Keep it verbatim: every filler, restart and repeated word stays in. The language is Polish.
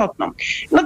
No to